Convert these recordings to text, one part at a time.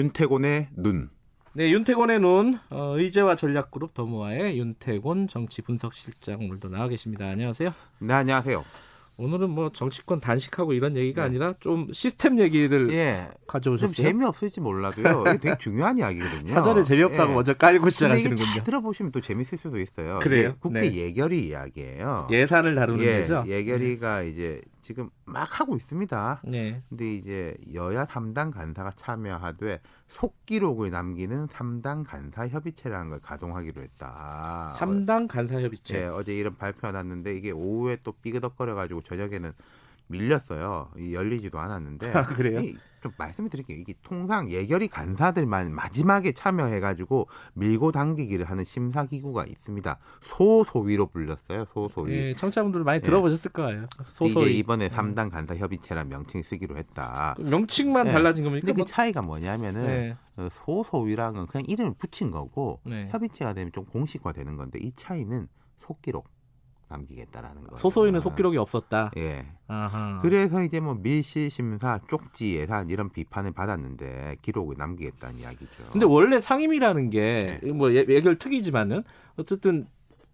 윤태곤의 눈. 네, 윤태곤의 눈. 의제와 전략그룹 더모아의 윤태곤 정치분석실장 오늘도 나와 계십니다. 안녕하세요. 네, 안녕하세요. 오늘은 뭐 정치권 단식하고 이런 얘기가 네. 아니라 좀 시스템 얘기를 가져오셨어요. 좀 재미없을지 몰라도요. 이게 되게 중요한 이야기거든요. 사전에 재미없다고 먼저 깔고 시작하시는군요. 잘 들어보시면 또 재밌을 수도 있어요. 그래요? 국회 예결위 이야기예요. 예산을 다루는 거죠? 예결위가 이제 지금 막 하고 있습니다. 네. 근데 이제 여야 3당 간사가 참여하되 속기록을 남기는 3당 간사협의체라는 걸 가동하기로 했다. 3당 간사협의체. 네, 어제 이런 발표가 났는데 이게 오후에 또 삐그덕거려가지고 저녁에는 밀렸어요. 열리지도 않았는데. 아, 그래요? 좀 말씀드릴게요. 이게 통상 예결위 간사들만 마지막에 참여해가지고 밀고 당기기를 하는 심사 기구가 있습니다. 소소위로 불렸어요. 소소위. 예, 청취자분들 많이 들어보셨을 거예요. 소소위. 이게 이번에 3당 간사 협의체란 명칭 쓰기로 했다. 명칭만 달라진 겁니까? 근데 그 차이가 뭐냐면은 소소위랑은 그냥 이름을 붙인 거고 협의체가 되면 좀 공식화되는 건데 이 차이는 속기록 남기겠다라는 거예요. 소소위는 속기록이 없었다. 예. 아하. 그래서 이제 뭐 밀실 심사, 쪽지 예산 이런 비판을 받았는데 기록을 남기겠다는 이야기죠. 근데 원래 상임이라는 게 뭐 예결 특이지만은 어쨌든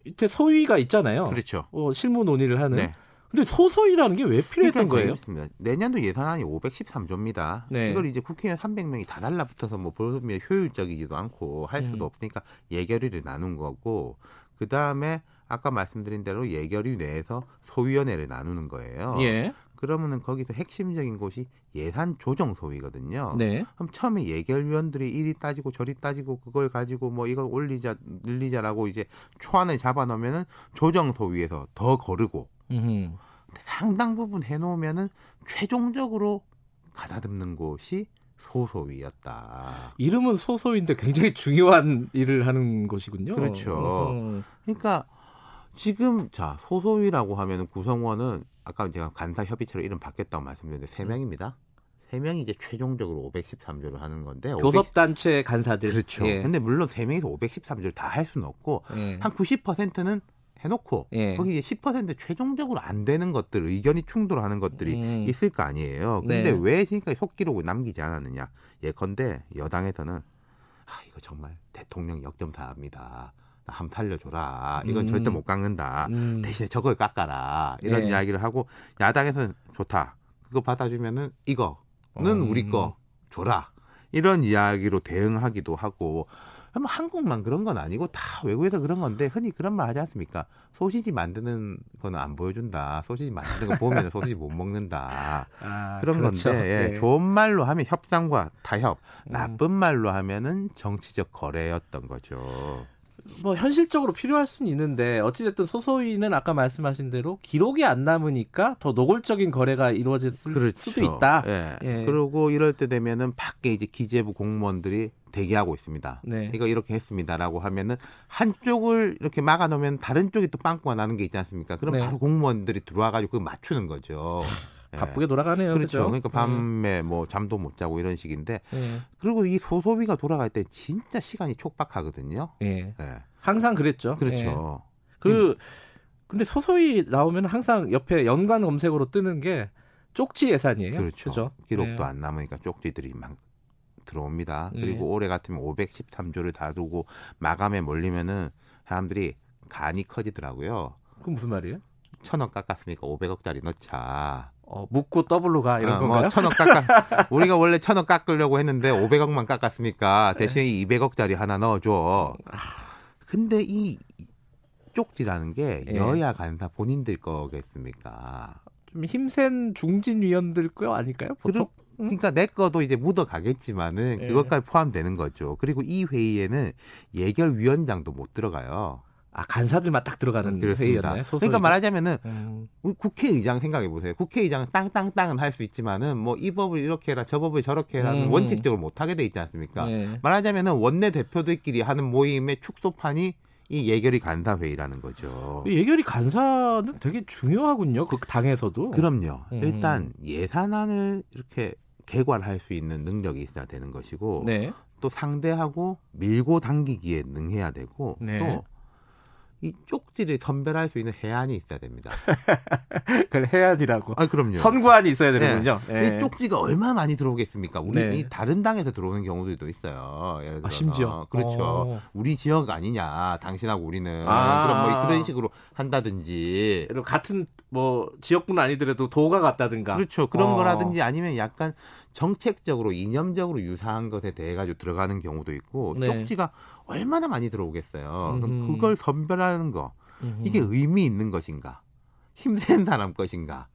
이때 소위가 있잖아요. 그렇죠. 실무 논의를 하는. 네. 근데 소소위라는 게 왜 필요했던 거예요? 재밌습니다. 내년도 예산안이 513조입니다. 네. 이걸 이제 국회의원 300명이 다 달라붙어서 뭐 보면 효율적이지도 않고 할 수도 없으니까 예결위를 나눈 거고 그 다음에 아까 말씀드린 대로 예결위 내에서 소위원회를 나누는 거예요. 예. 그러면은 거기서 핵심적인 곳이 예산 조정 소위거든요. 네. 그럼 처음에 예결위원들이 이리 따지고 저리 따지고 그걸 가지고 뭐 이걸 올리자 늘리자라고 이제 초안을 잡아놓으면은 조정 소위에서 더 거르고 상당 부분 해놓으면은 최종적으로 가다듬는 곳이 소소위였다. 이름은 소소위인데 굉장히 중요한 일을 하는 것이군요. 그렇죠. 그러니까 지금 자 소소위라고 하면 구성원은 아까 제가 간사협의체로 이름 바뀌었다고 말씀드렸는데 3명입니다. 3명이 이제 최종적으로 513조를 하는 건데 교섭단체 간사들. 그렇죠. 근데 물론 3명에서 513조를 다 할 수는 없고 한 90%는 해놓고 거기 이제 10% 최종적으로 안 되는 것들 의견이 충돌하는 것들이 있을 거 아니에요. 근데 왜 지금까지 속기록을 남기지 않았느냐. 예컨대 여당에서는 이거 정말 대통령 역점 사안입니다. 나 한번 살려줘라. 이건 절대 못 깎는다. 대신에 저걸 깎아라. 이런 이야기를 하고 야당에서는 좋다. 그거 받아주면은 이거는 우리 거 줘라. 이런 이야기로 대응하기도 하고 한국만 그런 건 아니고 다 외국에서 그런 건데 흔히 그런 말 하지 않습니까? 소시지 만드는 거는 안 보여준다. 소시지 만드는 거 보면 소시지 못 먹는다. 아, 그런 그렇죠. 건데 좋은 말로 하면 협상과 타협, 나쁜 말로 하면은 정치적 거래였던 거죠. 뭐 현실적으로 필요할 수는 있는데 어찌됐든 소소위는 아까 말씀하신 대로 기록이 안 남으니까 더 노골적인 거래가 이루어질 수도 있다. 그리고 이럴 때 되면은 밖에 이제 기재부 공무원들이 대기하고 있습니다. 이거 이렇게 했습니다라고 하면은 한쪽을 이렇게 막아놓으면 다른 쪽이 또 빵꾸가 나는 게 있지 않습니까? 그럼 바로 공무원들이 들어와가지고 그걸 맞추는 거죠. 바쁘게 돌아가네요. 그렇죠. 그러니까 밤에 뭐 잠도 못 자고 이런 식인데 그리고 이 소소위가 돌아갈 때 진짜 시간이 촉박하거든요. 항상 그랬죠. 그렇죠. 근데 소소위 나오면 항상 옆에 연관 검색어로 뜨는 게 쪽지 예산이에요. 그렇죠. 기록도 안 남으니까 쪽지들이 막 들어옵니다. 그리고 올해 같으면 513조를 다루고 마감에 몰리면은 사람들이 간이 커지더라고요. 그럼 무슨 말이에요? 1,000원 깎았으니까 500억짜리 넣자. 묻고 더블로 가 이런 건가요? 뭐 1,000원 깎아. 우리가 원래 1,000원 깎으려고 했는데 500억만 깎았으니까 대신에 200억짜리 하나 넣어줘. 근데 이 쪽지라는 게 여야 간사 본인들 거겠습니까? 좀 힘센 중진 위원들 거 아닐까요? 보통. 그러니까 내 거도 이제 묻어가겠지만은 그것까지 포함되는 거죠. 그리고 이 회의에는 예결위원장도 못 들어가요. 아, 간사들만 딱 들어가는 회의였나요? 그러니까 말하자면은 국회의장 생각해 보세요. 국회의장은 땅땅땅은 할 수 있지만은 뭐 이 법을 이렇게 해라 저 법을 저렇게 해라는 원칙적으로 못 하게 돼 있지 않습니까? 말하자면은 원내 대표들끼리 하는 모임의 축소판이 이 예결위 간사 회의라는 거죠. 예결위 간사는 되게 중요하군요. 그 당에서도. 그럼요. 일단 예산안을 이렇게 개괄할 수 있는 능력이 있어야 되는 것이고 또 상대하고 밀고 당기기에 능해야 되고 또 이 쪽지를 선별할 수 있는 해안이 있어야 됩니다. 그걸 해안이라고. 아, 그럼요. 선구안이 있어야 되는군요. 네. 네. 이 쪽지가 얼마나 많이 들어오겠습니까? 우리 네. 다른 당에서 들어오는 경우들도 있어요. 예를 들어서. 아, 심지어. 그렇죠. 우리 지역 아니냐. 당신하고 우리는. 그럼 뭐 그런 식으로 한다든지. 같은 뭐 지역군 아니더라도 도가 같다든가. 그렇죠. 그런 거라든지 아니면 약간 정책적으로 이념적으로 유사한 것에 대해 가지고 들어가는 경우도 있고 네. 쪽지가 얼마나 많이 들어오겠어요. 그럼 그걸 선별하는 거. 이게 의미 있는 것인가? 힘센 사람 것인가?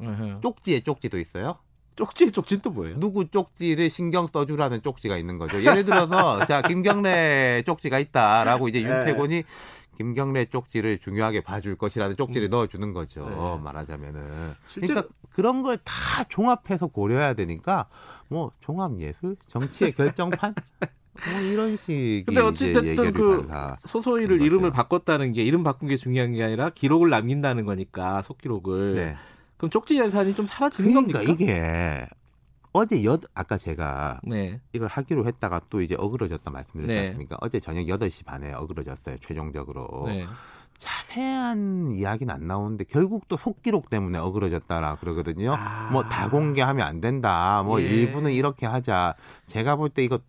쪽지에 쪽지도 있어요? 쪽지에 쪽지는 또 뭐예요? 누구 쪽지를 신경 써주라는 쪽지가 있는 거죠. 예를 들어서 자 김경래 쪽지가 있다라고 이제 윤태곤이 김경래 쪽지를 중요하게 봐줄 것이라는 쪽지를 넣어주는 거죠. 네. 말하자면은. 실제... 그러니까 그런 걸 다 종합해서 고려해야 되니까 뭐 종합예술? 정치의 결정판? 뭐 이런 식의 근데 어쨌든 그 소소위를 이름을 바꿨다는 게 이름 바꾼 게 중요한 게 아니라 기록을 남긴다는 거니까 속기록을. 네. 그럼 쪽지 연산이 좀 사라지는 겁니까? 그러니까 이게 어제 아까 제가 네. 이걸 하기로 했다가 또 이제 어그러졌다 말씀드렸지 네. 않습니까? 어제 저녁 8시 반에 어그러졌어요. 최종적으로. 네. 자세한 이야기는 안 나오는데 결국 또 속기록 때문에 어그러졌다라 그러거든요. 뭐 다 공개하면 안 된다. 뭐 예. 일부는 이렇게 하자. 제가 볼 때 이거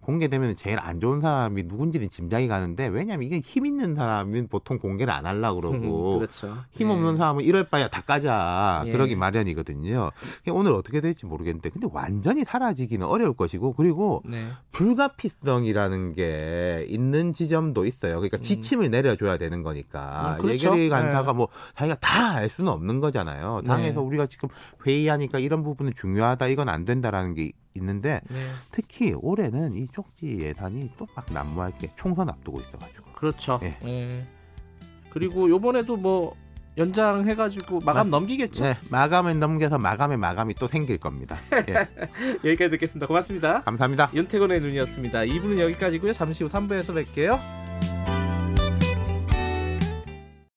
공개되면 제일 안 좋은 사람이 누군지는 짐작이 가는데 왜냐하면 이게 힘 있는 사람은 보통 공개를 안 하려고 그러고 그렇죠. 힘 없는 사람은 이럴 바야 다 까자 그러기 마련이거든요. 오늘 어떻게 될지 모르겠는데 근데 완전히 사라지기는 어려울 것이고 그리고 불가피성이라는 게 있는 지점도 있어요. 그러니까 지침을 내려줘야 되는 거니까 그렇죠? 예결위 간사가 뭐 자기가 다 알 수는 없는 거잖아요. 당에서 우리가 지금 회의하니까 이런 부분은 중요하다 이건 안 된다라는 게 있는데 특히 올해는 이 쪽지 예산이 또 막 난무할 게 총선 앞두고 있어가지고 그렇죠. 예. 예. 그리고 요번에도 뭐 연장해가지고 마감 넘기겠죠. 네, 마감을 넘겨서 마감이 또 생길 겁니다. 예. 여기까지 듣겠습니다. 고맙습니다. 감사합니다. 윤태곤의 눈이었습니다. 2부는 여기까지고요. 잠시 후 3부에서 뵐게요.